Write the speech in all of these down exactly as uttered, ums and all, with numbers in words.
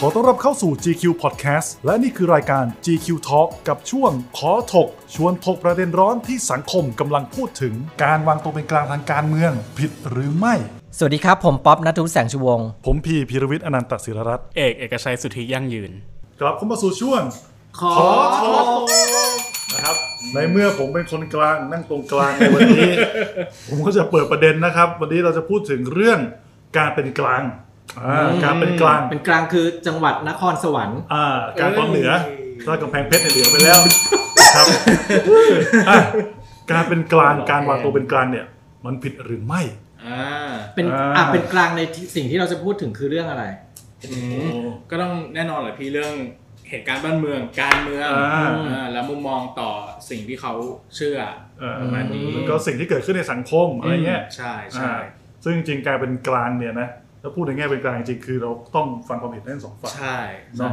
ขอต้อนรับเข้าสู่ จี คิว Podcast และนี่คือรายการ จี คิว Talk กับช่วงขอถกชวนถกประเด็นร้อนที่สังคมกำลังพูดถึงการวางตัวเป็นกลางทางการเมืองผิดหรือไม่สวัสดีครับผมป๊อบณัฐวุฒิแสงชูวงศ์ผมพีพีรวิทย์อนันตศิรรัตน์เอกเอกชัยสุทธิยั่งยืนกลับเข้ามาสู่ช่วงขอถกนะครับในเมื่อผมเป็นคนกลางนั่งตรงกลางในวันนี้ผมก็จะเปิดประเด็นนะครับวันนี้เราจะพูดถึงเรื่องการเป็นกลางการเป็นกลางเป็นกลางคือจังหวัดนครสวรรค์การตอนเหนือถ้ากำแพงเพชรเหลือไปแล้วครับการเป็นกลางการวางตัวเป็นกลางเนี่ยมันผิดหรือไม่เป็นอ่ะเป็นกลางในสิ่งที่เราจะพูดถึงคือเรื่องอะไรก็ต้องแน่นอนแหละพี่เรื่องเหตุการณ์บ้านเมืองการเมืองและมุมมองต่อสิ่งที่เขาเชื่อประมาณนี้แล้วก็สิ่งที่เกิดขึ้นในสังคมอะไรเงี้ยใช่ใช่ซึ่งจริงการเป็นกลางเนี่ยนะถ้าพูดในแง่เป็นกลางจริงคือเราต้องฟังความเห็นทั้งสองฝ่ายใช่เนาะ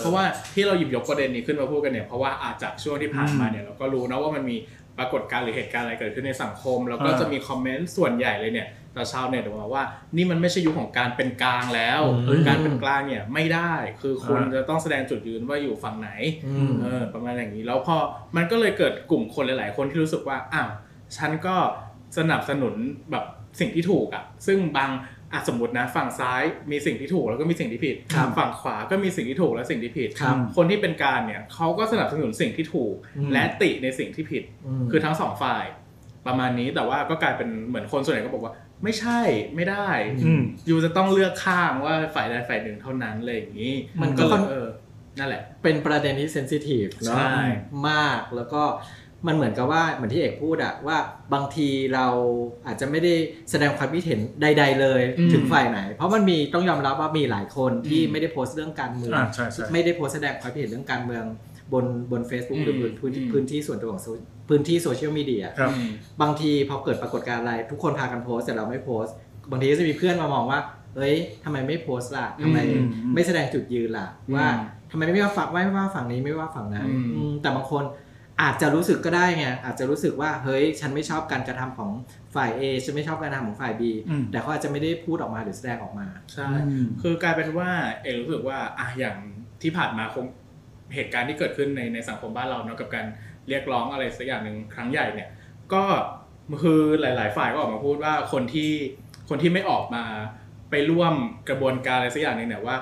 เพราะว่าที่เราหยิบยกประเด็นนี้ขึ้นมาพูดกันเนี่ยเพราะว่าอาจจากช่วงที่ผ่านมาเนี่ยเราก็รู้นะว่ามันมีปรากฏการณ์หรือเหตุการณ์อะไรเกิดขึ้นในสังคมแล้วก็จะมีคอมเมนต์ส่วนใหญ่เลยเนี่ยชาวเน็ตบอกว่านี่มันไม่ใช่ยุคของการเป็นกลางแล้วการเป็นกลางเนี่ยไม่ได้คือคุณจะต้องแสดงจุดยืนว่าอยู่ฝั่งไหนเออประมาณอย่างนี้แล้วพอมันก็เลยเกิดกลุ่มคนหลายๆคนที่รู้สึกว่าอ้าวฉันก็สนับสนุนแบบสิ่งที่ถูกอ่ะซึ่งบางอ่ะสมมตินะฝั่งซ้ายมีสิ่งที่ถูกแล้วก็มีสิ่งที่ผิดฝั่งขวาก็มีสิ่งที่ถูกและสิ่งที่ผิด ค, คนที่เป็นกลางเนี่ยเขาก็สนับสนุนสิ่งที่ถูกและติในสิ่งที่ผิดคือทั้งสองฝ่ายประมาณนี้แต่ว่าก็กลายเป็นเหมือนคนส่วนใหญ่ก็บอกว่าไม่ใช่ไม่ได้อยู่จะต้องเลือกข้างว่าฝ่ายใดฝ่ายหนึ่งเท่านั้นเลยอย่างนี้มันก็เออนั่นแหละเป็นประเด็นที่เซนซิทีฟเนาะมากแล้วก็มันเหมือนกับว่าเหมือนที่เอกพูดอะว่าบางทีเราอาจจะไม่ได้แสดงความคิดเห็นใดๆเลยถึงฝ่ายไหนเพราะมันมีต้องยอมรับว่ามีหลายคนที่ไม่ได้โพสต์เรื่องการเมืองไม่ได้โพสต์แสดงความคิดเห็นเรื่องการเมืองบนบน Facebook หรือบนพื้นที่ส่วนตัวของพื้นที่โซเชียลมีเดียบางทีพอเกิดปรากฏการณ์อะไรทุกคนพากันโพสแต่เราไม่โพสบางทีก็จะมีเพื่อนมามองว่าเฮ้ยทำไมไม่โพสล่ะทำไมไม่แสดงจุดยืนล่ะว่าทำไมไม่ว่าฝั่งไม่ว่าฝั่งนี้ไม่ว่าฝั่งนั้นแต่บางคนอาจจะรู้สึกก็ได้ไงอาจจะรู้สึกว่าเฮ้ยฉันไม่ชอบการกระทำของฝ่าย A ฉันไม่ชอบการกระทำของฝ่าย B แต่เขาอาจจะไม่ได้พูดออกมาหรือแสดงออกมาใช่คือกลายเป็นว่าเอรู้สึกว่าอ่ะอย่างที่ผ่านมาคงเหตุการณ์ที่เกิดขึ้นในในสังคมบ้านเราเนาะกับการเรียกร้องอะไรสักอย่างหนึ่งครั้งใหญ่เนี่ยก็คือหลายๆฝ่ายก็ออกมาพูดว่าคนที่คนที่ไม่ออกมาไปร่วมกระบวนการอะไรสักอย่างนึงเนี่ยว่า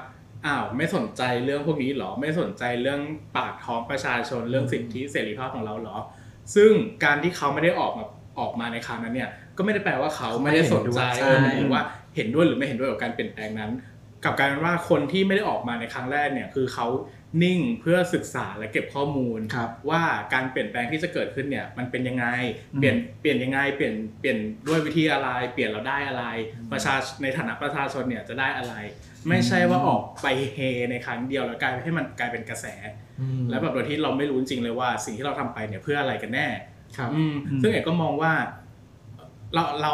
อ้าวไม่สนใจเรื่องพวกนี้หรอไม่สนใจเรื่องปากท้องประชาชนเรื่องสิทธิเสรีภาพของเราหรอซึ่งการที่เขาไม่ได้ออกมาออกมาในครั้งนั้นเนี่ยก็ไม่ได้แปลว่าเขาไม่ได้สนใจหรือว่าเห็นด้วยหรือไม่เห็นด้วยกับการเปลี่ยนแปลงนั้นกับการว่าคนที่ไม่ได้ออกมาในครั้งแรกเนี่ยคือเขานิ่งเพื่อศึกษาและเก็บข้อมูลว่าการเปลี่ยนแปลงที่จะเกิดขึ้นเนี่ยมันเป็นยังไงเปลี่ยนเปลี่ยนยังไงเปลี่ยนเปลี่ยนด้วยวิธีอะไรเปลี่ยนเราได้อะไรประชาในฐานะประชาชนเนี่ยจะได้อะไรไม่ใช่ว่าออกไปเฮในครั้งเดียวแล้วกลายให้มันกลายเป็นกระแสและแบบโดยที่เราไม่รู้จริงเลยว่าสิ่งที่เราทำไปเนี่ยเพื่ออะไรกันแน่ซึ่งเอกก็มองว่าเราเรา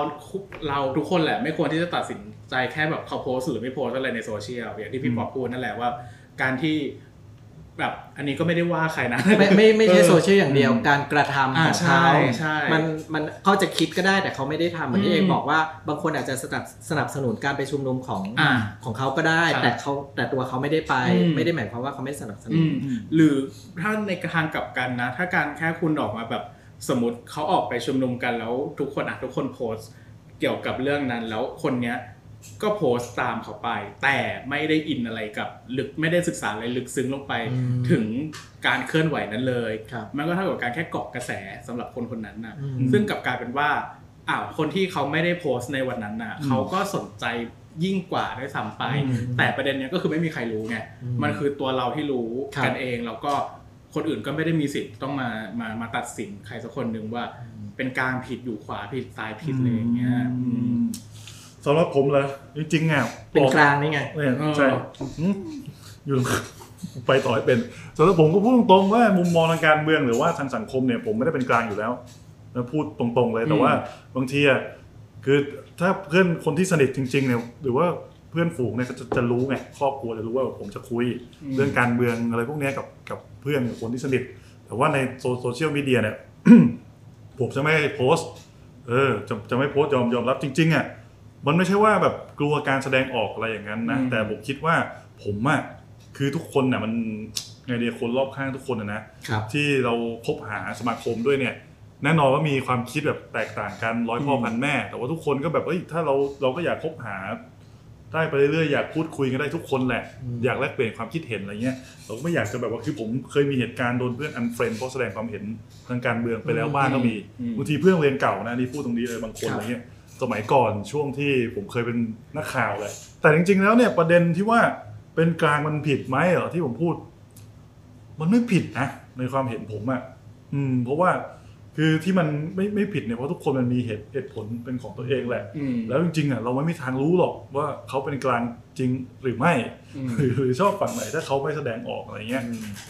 เราทุกคนแหละไม่ควรที่จะตัดสินใจแค่แบบเขาโพสหรือไม่โพสอะไรในโซเชียลอย่างที่พี่บอกพูดนั่นแหละว่าการที่แบบอันนี้ก็ไม่ได้ว่าใครนะไม่ไม่ไม่ใช่โซเชียลอย่างเดียวการกระทำของเขามันมันเขาจะคิดก็ได้แต่เขาไม่ได้ทำเหมือนที่เอกบอกว่าบางคนอาจจะสนับสนับสนุนการไปชุมนุมของของเขาก็ได้แต่เขาแต่ตัวเขาไม่ได้ไปไม่ได้หมายความว่าเขาไม่สนับสนุนหรือถ้าในทางกลับกันนะถ้าการแค่คุณออกมาแบบสมมติเขาออกไปชุมนุมกันแล้วทุกคนอ่ะทุกคนโพสเกี่ยวกับเรื่องนั้นแล้วคนเนี้ยก็โพสต์ตามเขาไปแต่ไม่ได้อินอะไรกับลึกไม่ได้ศึกษาอะไรลึกซึ้งลงไปถึงการเคลื่อนไหวนั้นเลยมันก็เท่ากับการแค่เกาะกระแสสำหรับคนคนนั้นน่ะซึ่งกลับกลายเป็นว่าอ้าวคนที่เขาไม่ได้โพสต์ในวันนั้นน่ะเขาก็สนใจยิ่งกว่าด้วยซ้ำไปแต่ประเด็นเนี้ยก็คือไม่มีใครรู้ไงมันคือตัวเราที่รู้กันเองแล้วก็คนอื่นก็ไม่ได้มีสิทธิ์ต้องมามามาตัดสินใครสักคนนึงว่าเป็นกลางผิดอยู่ขวาผิดซ้ายผิดอะไรอย่างเงี้ยสำหรับผมเลยจริงๆอ่ะเป็นกลางนี่ไงใช่อยู่ไปต่อให้เป็นสำหรับผมก็พูดตรงๆว่ามุมมองทางการเมืองหรือว่าทางสังคมเนี่ยผมไม่ได้เป็นกลางอยู่แล้วนะพูดตรงๆเลยแต่ว่าบางทีอ่ะคือถ้าเพื่อนคนที่สนิทจริงๆเนี่ยหรือว่าเพื่อนฝูงเนี่ยจะจะรู้ไงครอบครัวจะรู้ว่าผมจะคุยเรื่องการเมืองอะไรพวกนี้กับกับเพื่อนกับคนที่สนิทแต่ว่าในโซเชียลมีเดียเนี่ย ผมจะไม่โพสเออจะจะไม่โพสยอมยอมรับจริงๆอ่ะมันไม่ใช่ว่าแบบกลัวการแสดงออกอะไรอย่างนั้นนะแต่ผมคิดว่าผมอ่ะ คือทุกคนเนี่ยมันไอเดียคนรอบข้างทุกคนนะนะที่เราพบหาสมาคมด้วยเนี่ยแน่นอนว่ามีความคิดแบบแตกต่างกันร้อยพ่อพันแม่แต่ว่าทุกคนก็แบบเอ้ยถ้าเราเราก็อยากคบหาได้ไปเรื่อยๆอยากพูดคุยกันได้ทุกคนแหละอยากแลกเปลี่ยนความคิดเห็นอะไรเงี้ยเราก็ไม่อยากจะแบบว่าคือผมเคยมีเหตุการณ์โดนเพื่อนอันเฟรนด์เพราะแสดงความเห็นทางการเมืองไปแล้วบ้างก็มีบางทีเพื่อนเรียนเก่านะนี่พูดตรงนี้เลยบางคนอะไรเงี้ยสมัยก่อนช่วงที่ผมเคยเป็นนักข่าวเลยแต่จริงๆแล้วเนี่ยประเด็นที่ว่าเป็นกลางมันผิดไหมเหรอที่ผมพูดมันไม่ผิดนะในความเห็นผมอ่ะอืมเพราะว่าคือที่มันไม่ไม่ผิดเนี่ยเพราะทุกคนมันมีเหตุเหตุผลเป็นของตัวเองแหละแล้วจริงๆอ่ะเราไม่มีทางรู้หรอกว่าเขาเป็นกลางจริงหรือไม่หรือหรือชอบฝั่งไหนถ้าเขาไม่แสดงออกอะไรเงี้ย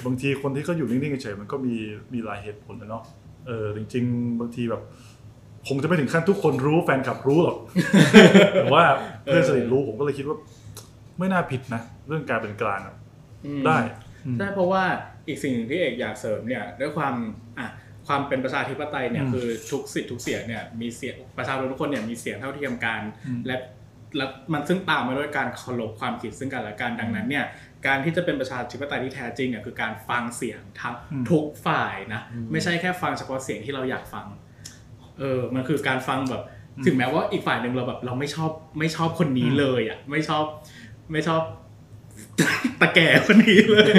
บางทีคนที่เขาอยู่นิ่งๆเฉยๆมันก็มีมีหลายเหตุผลนะเนาะเออจริงๆบางทีแบบคงจะไม่ถึงขั้นทุกคนรู้แฟนคลับรู้หรอกแต่ว่าเพื่อนสนิทรู้ผมก็เลยคิดว่าไม่น่าผิดนะเรื่องการเป็นกลางได้ได้เพราะว่าอีกสิ่งหนึ่งที่เอกอยากเสริมเนี่ยด้วยความอ่ะความเป็นประชาธิปไตยเนี่ยคือทุกสิทธิ์ทุกเสียงเนี่ยมีเสียงประชาชนทุกคนเนี่ยมีเสียงเท่าเทียมกันและและมันซึ่งตามมาด้วยการเคารพความคิดซึ่งกันและกันดังนั้นเนี่ยการที่จะเป็นประชาธิปไตยที่แท้จริงเนี่ยคือการฟังเสียงทั้งทุกฝ่ายนะไม่ใช่แค่ฟังเฉพาะเสียงที่เราอยากฟังเออมันคือการฟังแบบถึงแม้ว่าอีกฝ่ายหนึ่งเราแบบเราไม่ชอบไม่ชอบคนนี้เลยอ่ะไม่ชอบไม่ชอบตะแก่คนนี้เลย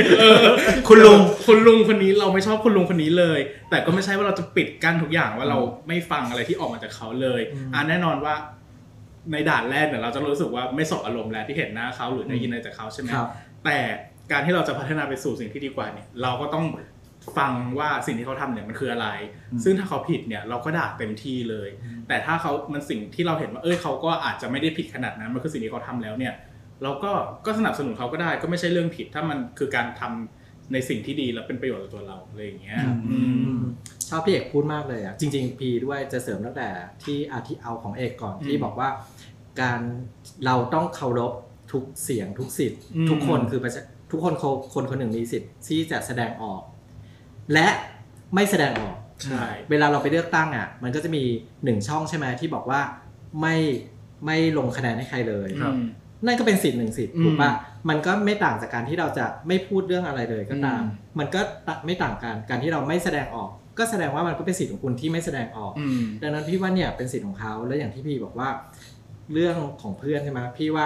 คุณลุงคุณลุงคนนี้เราไม่ชอบคุณลุงคนนี้เลยแต่ก็ไม่ใช่ว่าเราจะปิดกั้นทุกอย่างว่าเราไม่ฟังอะไรที่ออกมาจากเขาเลยอ่ะแน่นอนว่าในด่านแรกเนี่ยเราจะรู้สึกว่าไม่สบอารมณ์แล้วที่เห็นหน้าเขาหรือได้ยินอะไรจากเขาใช่ไหมแต่การที่เราจะพัฒนาไปสู่สิ่งที่ดีกว่าเนี่ยเราก็ต้องฟังว่าสิ่งที่เขาทำเนี่ยมันคืออะไรซึ่งถ้าเขาผิดเนี่ยเราก็ด่าเต็มที่เลยแต่ถ้าเขามันสิ่งที่เราเห็นว่าเอ้ยเขาก็อาจจะไม่ได้ผิดขนาดนั้นมันคือสิ่งที่เขาทำแล้วเนี่ยเราก็ก็สนับสนุนเขาก็ได้ก็ไม่ใช่เรื่องผิดถ้ามันคือการทำในสิ่งที่ดีแล้วเป็นประโยชน์ต่อตัวเราอะไรอย่างเงี้ยชอบพี่เอกพูดมากเลยอ่ะจริงๆพีด้วยจะเสริมตั้งแต่ที่อาทิเอาของเอกก่อนที่บอกว่าการเราต้องเคารพทุกเสียงทุกสิทธิ์ทุกคนคือทุกคนคนคนหนึ่งมีสิทธิ์ที่จะแสดงออกและไม่แสดงออกเวลาเราไปเลือกตั้งอ่ะมันก็จะมีหนึ่งช่องใช่ไหมที่บอกว่าไม่ไม่ลงคะแนนให้ใครเลยนั่นก็เป็นสิทธิ์หนึ่งสิทธิ์ถูกป่ะมันก็ไม่ต่างจากการที่เราจะไม่พูดเรื่องอะไรเลยก็ตามมันก็ไม่ต่างกันการที่เราไม่แสดงออกก็แสดงว่ามันก็เป็นสิทธิ์ของคุณที่ไม่แสดงออกดังนั้นพี่ว่าเนี่ยเป็นสิทธิ์ของเขาและอย่างที่พี่บอกว่าเรื่องของเพื่อนใช่ไหมพี่ว่า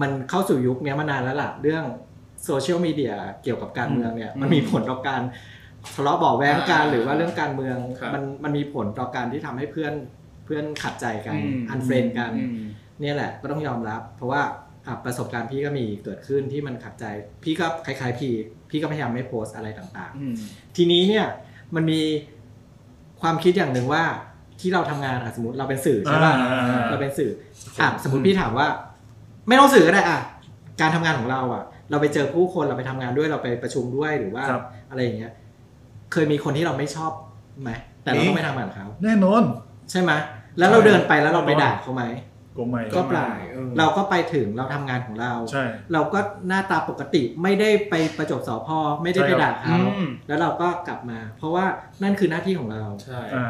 มันเข้าสู่ยุคนี้มานานแล้วล่ะเรื่องโซเชียลมีเดียเกี่ยวกับการเมืองเนี่ยมันมีผลต่อการทะเลาะเบาะแว้งกันหรือว่าเรื่องการเมืองมันมันมีผลต่อการที่ทำให้เพื่อนเพื่อนขัดใจกันอันเฟรนด์กันเนี่ยแหละก็ต้องยอมรับเพราะว่าประสบการณ์พี่ก็มีเกิดขึ้นที่มันขัดใจพี่ก็คล้ายๆพี่พี่ก็พยายามไม่โพสอะไรต่างๆทีนี้เนี่ยมันมีความคิดอย่างหนึ่งว่าที่เราทำงานสมมติเราเป็นสื่อใช่ป่ะเราเป็นสื่อสมมติพี่ถามว่าไม่ต้องสื่อก็ได้อะการทำงานของเราอ่ะเราไปเจอผู้คนเราไปทำงานด้วยเราไปประชุมด้วยหรือว่าอะไรอย่างเงี้ยเคยมีคนที่เราไม่ชอบไหมแต่เราต้องไม่ทำแบบเขาแน่นอนใช่ไหมแล้วเราเดินไปแล้วเราไปด่าเขาไหมก็เปล่าเราก็ไปถึงเราทำงานของเราเราก็หน้าตาปกติไม่ได้ไปประจบสภไม่ได้ไปด่าเขาแล้วเราก็กลับมาเพราะว่านั่นคือหน้าที่ของเรา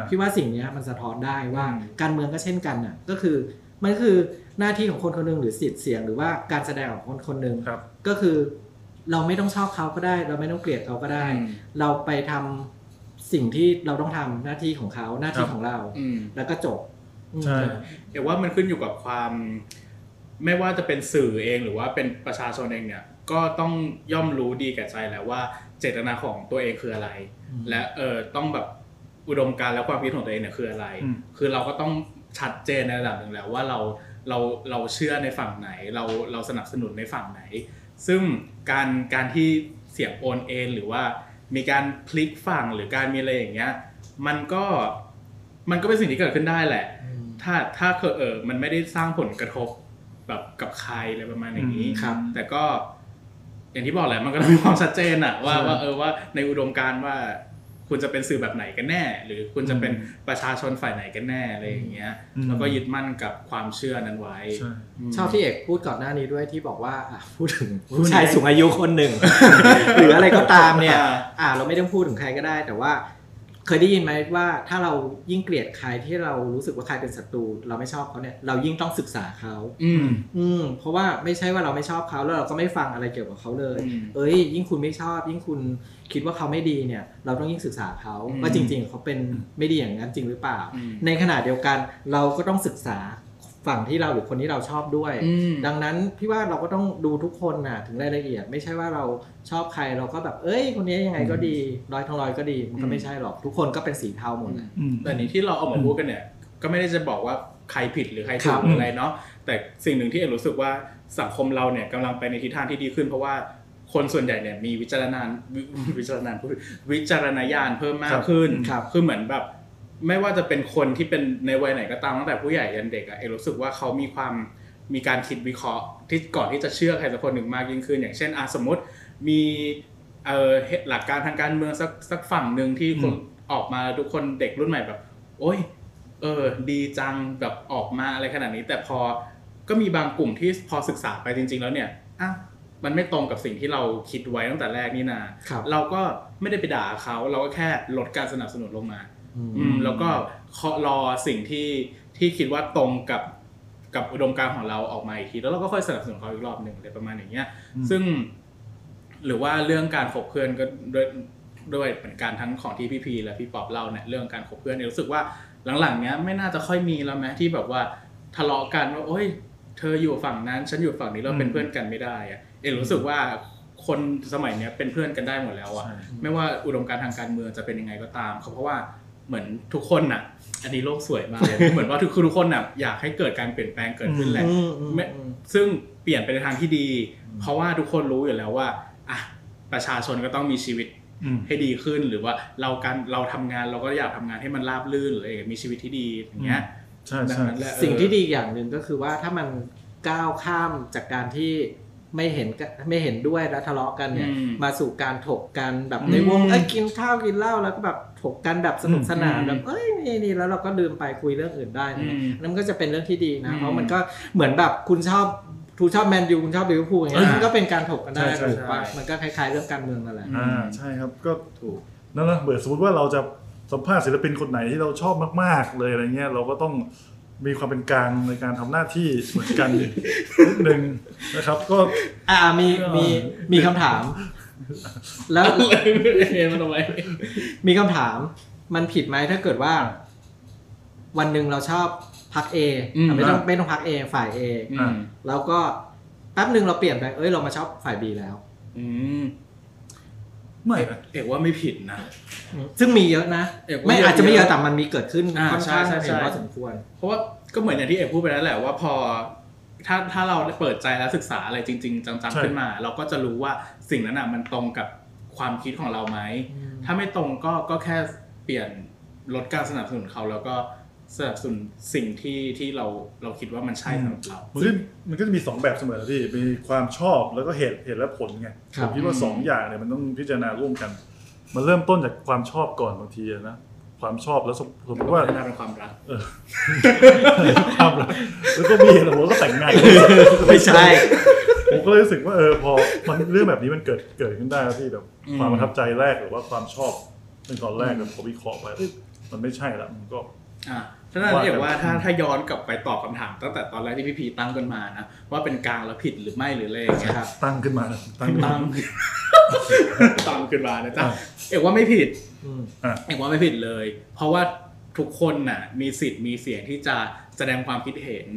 พี่ว่าสิ่งนี้มันสะท้อนได้ว่าการเมืองก็เช่นกันน่ะก็คือมันคือหน้าที่ของคนคนหนึ่งหรือสิทธิ์เสียงหรือว่าการแสดงของคนคนหนึ่งก็คือเราไม่ต้องชอบเขาก็ได้เราไม่ต้องเกลียดเขาก็ได้เราไปทำสิ่งที่เราต้องทำหน้าที่ของเขาหน้าที่ของเราแล้วก็จบใช่แต่ว่ามันขึ้นอยู่กับความไม่ว่าจะเป็นสื่อเองหรือว่าเป็นประชาชนเองเนี่ยก็ต้องย่อมรู้ดีแก่ใจแล้วว่าเจตนาของตัวเองคืออะไรและเออต้องแบบอุดมการณ์และความคิดของตัวเองเนี่ยคืออะไรคือเราก็ต้องชัดเจนในระดับหนึ่งแล้วว่าเราเราเราเชื่อในฝั่งไหนเราเราสนับสนุนในฝั่งไหนซึ่งการการที่เสียงโอนเอ็นหรือว่ามีการพลิกฝั่งหรือการมีอะไรอย่างเงี้ยมันก็มันก็เป็นสิ่งที่เกิดขึ้นได้แหละถ้าถ้าเออมันไม่ได้สร้างผลกระทบแบบกับใครอะไรประมาณอย่างนี้ครับแต่ก็อย่างที่บอกแหละมันก็ต้องมีความชัดเจนอะว่าว่าเออว่าในอุดมการณ์ว่าคุณจะเป็นสื่อแบบไหนกันแน่หรือคุณจะเป็นประชาชนฝ่ายไหนกันแน่อะไรอย่างเงี้ยแล้วก็ยึดมั่นกับความเชื่อนั้นไว้ชอบที่เอกพูดก่อนหน้านี้ด้วยที่บอกว่าพูดถึงผู้ชายสูงอายุคนหนึ่งหรืออะไรก็ตามเนี่ยอ่าเราไม่ต้องพูดถึงใครก็ได้แต่ว่า เคยได้ยินไหมว่าถ้าเรายิ่งเกลียดใครที่เรารู้สึกว่าใครเป็นศัตรูเราไม่ชอบเขาเนี่ยเรายิ่งต้องศึกษาเขาอืมอืมเพราะว่าไม่ใช่ว่าเราไม่ชอบเขาแล้วเราก็ไม่ฟังอะไรเกี่ยวกับเขาเลยเอ้ยยิ่งคุณไม่ชอบยิ่งคุณคิดว่าเขาไม่ดีเนี่ยเราต้องยิ่งศึกษาเขาว่าจริงๆเขาเป็นไม่ดีอย่างนั้นจริงหรือเปล่าในขณะเดียวกันเราก็ต้องศึกษาฝั่งที่เราหรือคนที่เราชอบด้วยดังนั้นพี่ว่าเราก็ต้องดูทุกคนนะถึงรายละเอียดไม่ใช่ว่าเราชอบใครเราก็แบบเอ้ยคนนี้ยังไงก็ดีร้อยทองร้อยก็ดีมันก็ไม่ใช่หรอกทุกคนก็เป็นสีเทาหมดเลยแต่นี้ที่เราเอามาพูดกันเนี่ยก็ไม่ได้จะบอกว่าใครผิดหรือใครถูกหรืออะไรเนาะแต่สิ่งหนึ่งที่เอ็นรู้สึกว่าสังคมเราเนี่ยกำลังไปในทิศทางที่ดีขึ้นเพราะว่าคนส่วนใหญ่เนี่ยมีวิจารณญาณวิจารณญาณวิจารณญาณเพิ่มมากขึ้นคือเหมือนแบบไม่ว่าจะเป็นคนที่เป็นในวัยไหนก็ตามตั้งแต่ผู้ใหญ่ยันเด็กอะเอ็นรู้สึกว่าเขามีความมีการคิดวิเคราะห์ที่ก่อนที่จะเชื่อใครสักคนหนึ่งมากยิ่งขึ้นอย่างเช่นอ่ะสมมติมีเอ่อหลักการทางการเมืองสักสักฝั่งหนึ่งที่คนออกมาทุกคนเด็กรุ่นใหม่แบบโอ๊ยเออดีจังแบบออกมาอะไรขนาดนี้แต่พอก็มีบางกลุ่มที่พอศึกษาไปจริงๆแล้วเนี่ยอ่ะมันไม่ตรงกับสิ่งที่เราคิดไว้ตั้งแต่แรกนี่นะเราก็ไม่ได้ไปด่าเขาเราก็แค่ลดการสนับสนุนลงมาอืมแล้วก็รอสิ่งที่ที่คิดว่าตรงกับกับอุดมการณ์ของเราออกมาอีกทีแล้วเราก็ค่อยสนับสนุนเขาอีกรอบหนึ่งอะไรประมาณอย่างเงี้ยซึ่งหรือว่าเรื่องการคบเพื่อนก็ด้วยด้วยเหมือนกันทั้งของที่พี่พีและพี่ป๊อบเล่าเนี่ยเรื่องการคบเพื่อนเนี่ยรู้สึกว่าหลังๆเนี้ยไม่น่าจะค่อยมีแล้วไหมที่แบบว่าทะเลาะกันว่าโอ๊ยเธออยู่ฝั่งนั้นฉันอยู่ฝั่งนี้เราเป็นเพื่อนกันไม่ได้อะเอ็นรู้สึกว่าคนสมัยเนี้ยเป็นเพื่อนกันได้หมดแล้วอะไม่ว่าอุดมการณ์ทางการเมืองจะเป็นยังไงก็ตามเพราะว่าเหมือนทุกคนน่ะอันนี้โลกสวยมากเลย เหมือนว่าทุกคือทุกคนน่ะอยากให้เกิดการเปลี่ยนแปลงเกิดขึ้นแหละซึ่งเปลี่ยนไปในทางที่ดีเพราะว่าทุกคนรู้อยู่แล้วว่าอ่ะประชาชนก็ต้องมีชีวิตให้ดีขึ้นหรือว่าเราการเราทำงานเราก็อยากทำงานให้มันราบรื่นหรือมีชีวิตที่ดีอย่างเงี้ยใช่ใช่สิ่งที่ดีอย่างหนึ่งก็คือว่าถ้ามันก้าวข้ามจากการที่ไม่เห็นไม่เห็นด้วยแล้วทะเลาะกันเนี่ยมาสู่การถกกันแบบในวงเอ้ยกินข้าวกินเหล้าแล้วก็แบบถกกันแบบสนุกสนานแบบเอ้ยนี่นี่แล้วเราก็ลืมไปคุยเรื่องอื่นได้นะนั่นก็จะเป็นเรื่องที่ดีนะเพราะมันก็เหมือนแบบคุณชอบทูชอบแมนยูคุณชอบลิเวอร์พูลอย่างเงี้ยมันก็เป็นการถกกันได้ถูกปะมันก็คล้ายๆเรื่องการเมืองนั่นแหละอ่าใช่ครับก็ถูกนั่นนะเบิร์ดสมมติว่าเราจะสัมภาษณ์ศิลปินคนไหนที่เราชอบมากๆเลยอะไรเงี้ยเราก็ต้องมีความเป็นกลางในการทำหน้าที่เหมือนกันนิดนึงนะครับก็อ่ามีมีมีคำถามแล้วมีคำถามมันผิดไหมถ้าเกิดว่าวันหนึ่งเราชอบพรรค A ไม่ต้องไม่ต้องพรรค A ฝ่าย A แล้วก็แป๊บนึงเราเปลี่ยนไปเอ้ยเรามาชอบฝ่าย B แล้วไม่เอกว่าไม่ผิดนะซึ่งมีเยอะนะไม่อาจจะไม่เยอะแต่มันมีเกิดขึ้นค่อนข้างเห็นว่าสมควรเพราะว่าก็เหมือนอย่างที่เอกพูดไปแล้วแหละว่าพอถ้าถ้าเราเปิดใจและศึกษาอะไรจริงๆจังๆขึ้นมาเราก็จะรู้ว่าสิ่งนั้นน่ะมันตรงกับความคิดของเราไหมถ้าไม่ตรงก็ก็แค่เปลี่ยนลดการสนับสนุนเขาแล้วก็สนับสนุนสิ่งที่ที่เราเราคิดว่ามันใช่สำหรับเรามันก็มันก็จะมีสองแบบเสมอที่มีความชอบแล้วก็เหตุเหตุและผลไงผมคิดว่าสองอย่างเนี่ยมันต้องพิจารณาร่วมกันมันเริ่มต้นจากความชอบก่อนบางทีนะความชอบแล้วสมมติว่าเป็นความรักเออความรักแล้วก็มีเหตุและผลก็แต่งงานไม่ใช่ผมก็รู้สึกว่าเออพอมันเรื่องแบบนี้มันเกิดเกิดขึ้นได้ที่แบบความประทับใจแรกหรือว่าความชอบเป็นตอนแรกเนี่ยผมวิเคราะห์ไปมันไม่ใช่ละมันก็อ่าฉะนั้นเอกว่าถ้าถ้าย้อนกลับไปตอบคำถามตั้งแต่ตอนแรกที่พี่พีตั้งขึ้นมานะว่าเป็นกลางแล้วผิดหรือไม่หรืออะไรอย่างเงี้ยครับตั้งขึ้นมาตั้งตั้งตั้งขึ้นมานะจ๊ะเอกว่าไม่ผิดเอกว่าไม่ผิดเลยเพราะว่าทุกคนน่ะมีสิทธิ์มีเสียงที่จะแสดงความคิดเห็น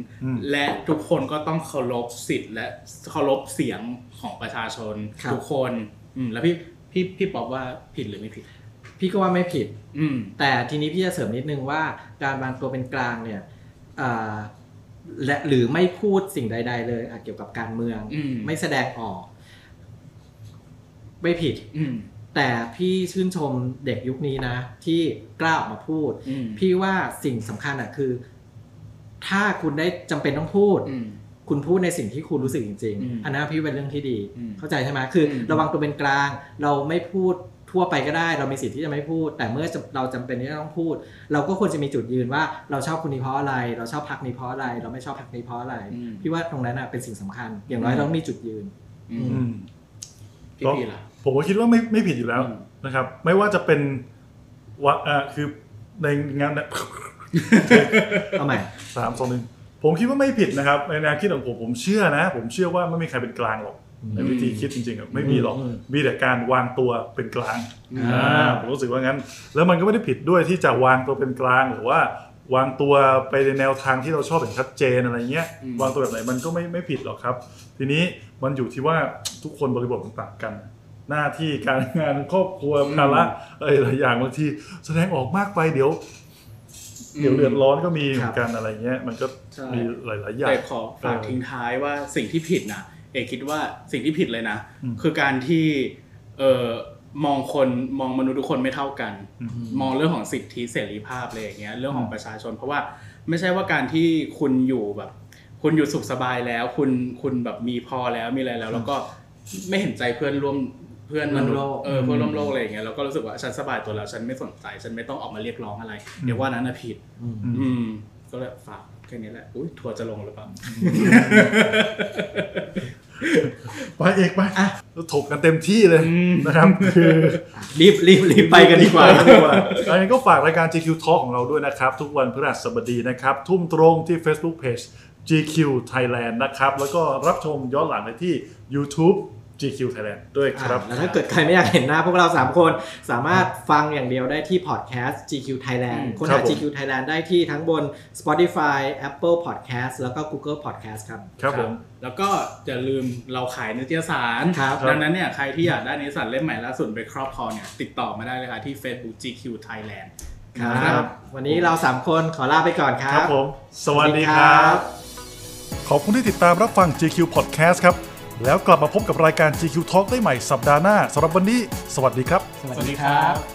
และทุกคนก็ต้องเคารพสิทธิ์และเคารพเสียงของประชาชนทุกคนอืมแล้วพี่พี่พี่บอกว่าผิดหรือไม่ผิดพี่ก็ว่าไม่ผิดแต่ทีนี้พี่จะเสริมนิดนึงว่าการวางตัวเป็นกลางเนี่ยและหรือไม่พูดสิ่งใดๆเลยเกี่ยวกับการเมืองไม่แสดงออกไม่ผิดแต่พี่ชื่นชมเด็กยุคนี้นะที่กล้าออกมาพูดพี่ว่าสิ่งสำคัญอ่ะคือถ้าคุณได้จำเป็นต้องพูดคุณพูดในสิ่งที่คุณรู้สึกจริงๆอันนั้นพี่เป็นเรื่องที่ดีเข้าใจใช่ไหมคือระวังตัวเป็นกลางเราไม่พูดทั่วไปก็ได้เรามีสิทธิ์ที่จะไม่พูดแต่เมื่อเราจำเป็นที่จะต้องพูดเราก็ควรจะมีจุดยืนว่าเราชอบคนนี้เพราะอะไรเราชอบพรรคนี้เพราะอะไรเราไม่ชอบพรรคนี้เพราะอะไรพี่ว่าตรงนั้นเป็นสิ่งสำคัญอย่างน้อยเรามีจุดยืนพี่ล่ะผมก็คิดว่าไม่ไม่ผิดอยู่แล้วนะครับไม่ว่าจะเป็น วะอ่ะคือในงานเนี่ยทำไมสามสองหนึ่งผมคิดว่าไม่ผิดนะครับในแนวคิดของผมผมเชื่อนะผมเชื่อว่าไม่มีใครเป็นกลางหรอกในวิธีคิดจริงๆไม่มีหรอกมีแต่การวางตัวเป็นกลางผมรู้สึกว่างั้นแล้วมันก็ไม่ได้ผิดด้วยที่จะวางตัวเป็นกลางหรือว่าวางตัวไปในแนวทางที่เราชอบอย่างชัดเจนอะไรเงี้ยวางตัวแบบไหนมันก็ไม่ไม่ผิดหรอกครับทีนี้มันอยู่ที่ว่าทุกคนบริบทต่างกันหน้าที่การงานครอบครัวภาระอะไรหลายอย่างบางทีแสดงออกมากไปเดี๋ยวเดี๋ยวเดือดร้อนก็มีเหมือนกันอะไรเงี้ยมันก็มีหลายๆอย่างแต่ขอฝากทิ้งท้ายว่าสิ่งที่ผิดนะเอกคิดว่าสิ่งที่ผิดเลยนะคือการที่เอ่อมองคนมองมนุษย์ทุกคนไม่เท่ากันมองเรื่องของสิทธิเสรีภาพอะไรอย่างเงี้ยเรื่องของประชาชนเพราะว่าไม่ใช่ว่าการที่คุณอยู่แบบคุณอยู่สุขสบายแล้วคุณคุณแบบมีพอแล้วมีอะไรแล้วแล้วก็ไม่เห็นใจเพื่อนร่วมเพื่อนมนุษย์เออเพื่อนร่วมโลกอะไรอย่างเงี้ยเราก็รู้สึกว่าฉันสบายตัวแล้วฉันไม่สนใจฉันไม่ต้องออกมาเรียกร้องอะไรเดี๋ยวว่านั้นน่ะผิดอืมก็เลยฝากแค่นี้แหละอุ้ยทัวร์จะลงหรือเปล่าไปเอกไปถกกันเต็มที่เลยนะครับคือรีบรีบรีบไปกันดีกว่าอันนี้ก็ฝากรายการ จี คิว Talk ของเราด้วยนะครับทุกวันพฤหัสบดีนะครับทุ่มตรงที่ Facebook Page จี คิว Thailand นะครับแล้วก็รับชมย้อนหลังได้ที่ YouTubeจี คิว Thailand ด้วยครับแล้วถ้าเกิดใครไม่อยากเห็นหน้าพวกเราสามคนสามารถฟังอย่างเดียวได้ที่ Podcast จี คิว Thailand ค้นหา จี คิว Thailand ได้ที่ทั้งบน Spotify Apple Podcast แล้วก็ Google Podcast ครับครับผมแล้วก็อย่าลืมเราขายนิตยสารดังนั้นเนี่ยใครที่อยากได้นิตยสารเล่มใหม่ล่าสุดไปครอบครองเนี่ยติดต่อมาได้เลยค่ะที่ Facebook จี คิว Thailand ครับวันนี้เราสามคนขอลาไปก่อนครับครับผมสวัสดีครับขอบคุณที่ติดตามรับฟัง จี คิว Podcast ครับแล้วกลับมาพบกับรายการ จี คิว Talk ได้ใหม่สัปดาห์หน้าสำหรับวันนี้สวัสดีครับสวัสดีครับ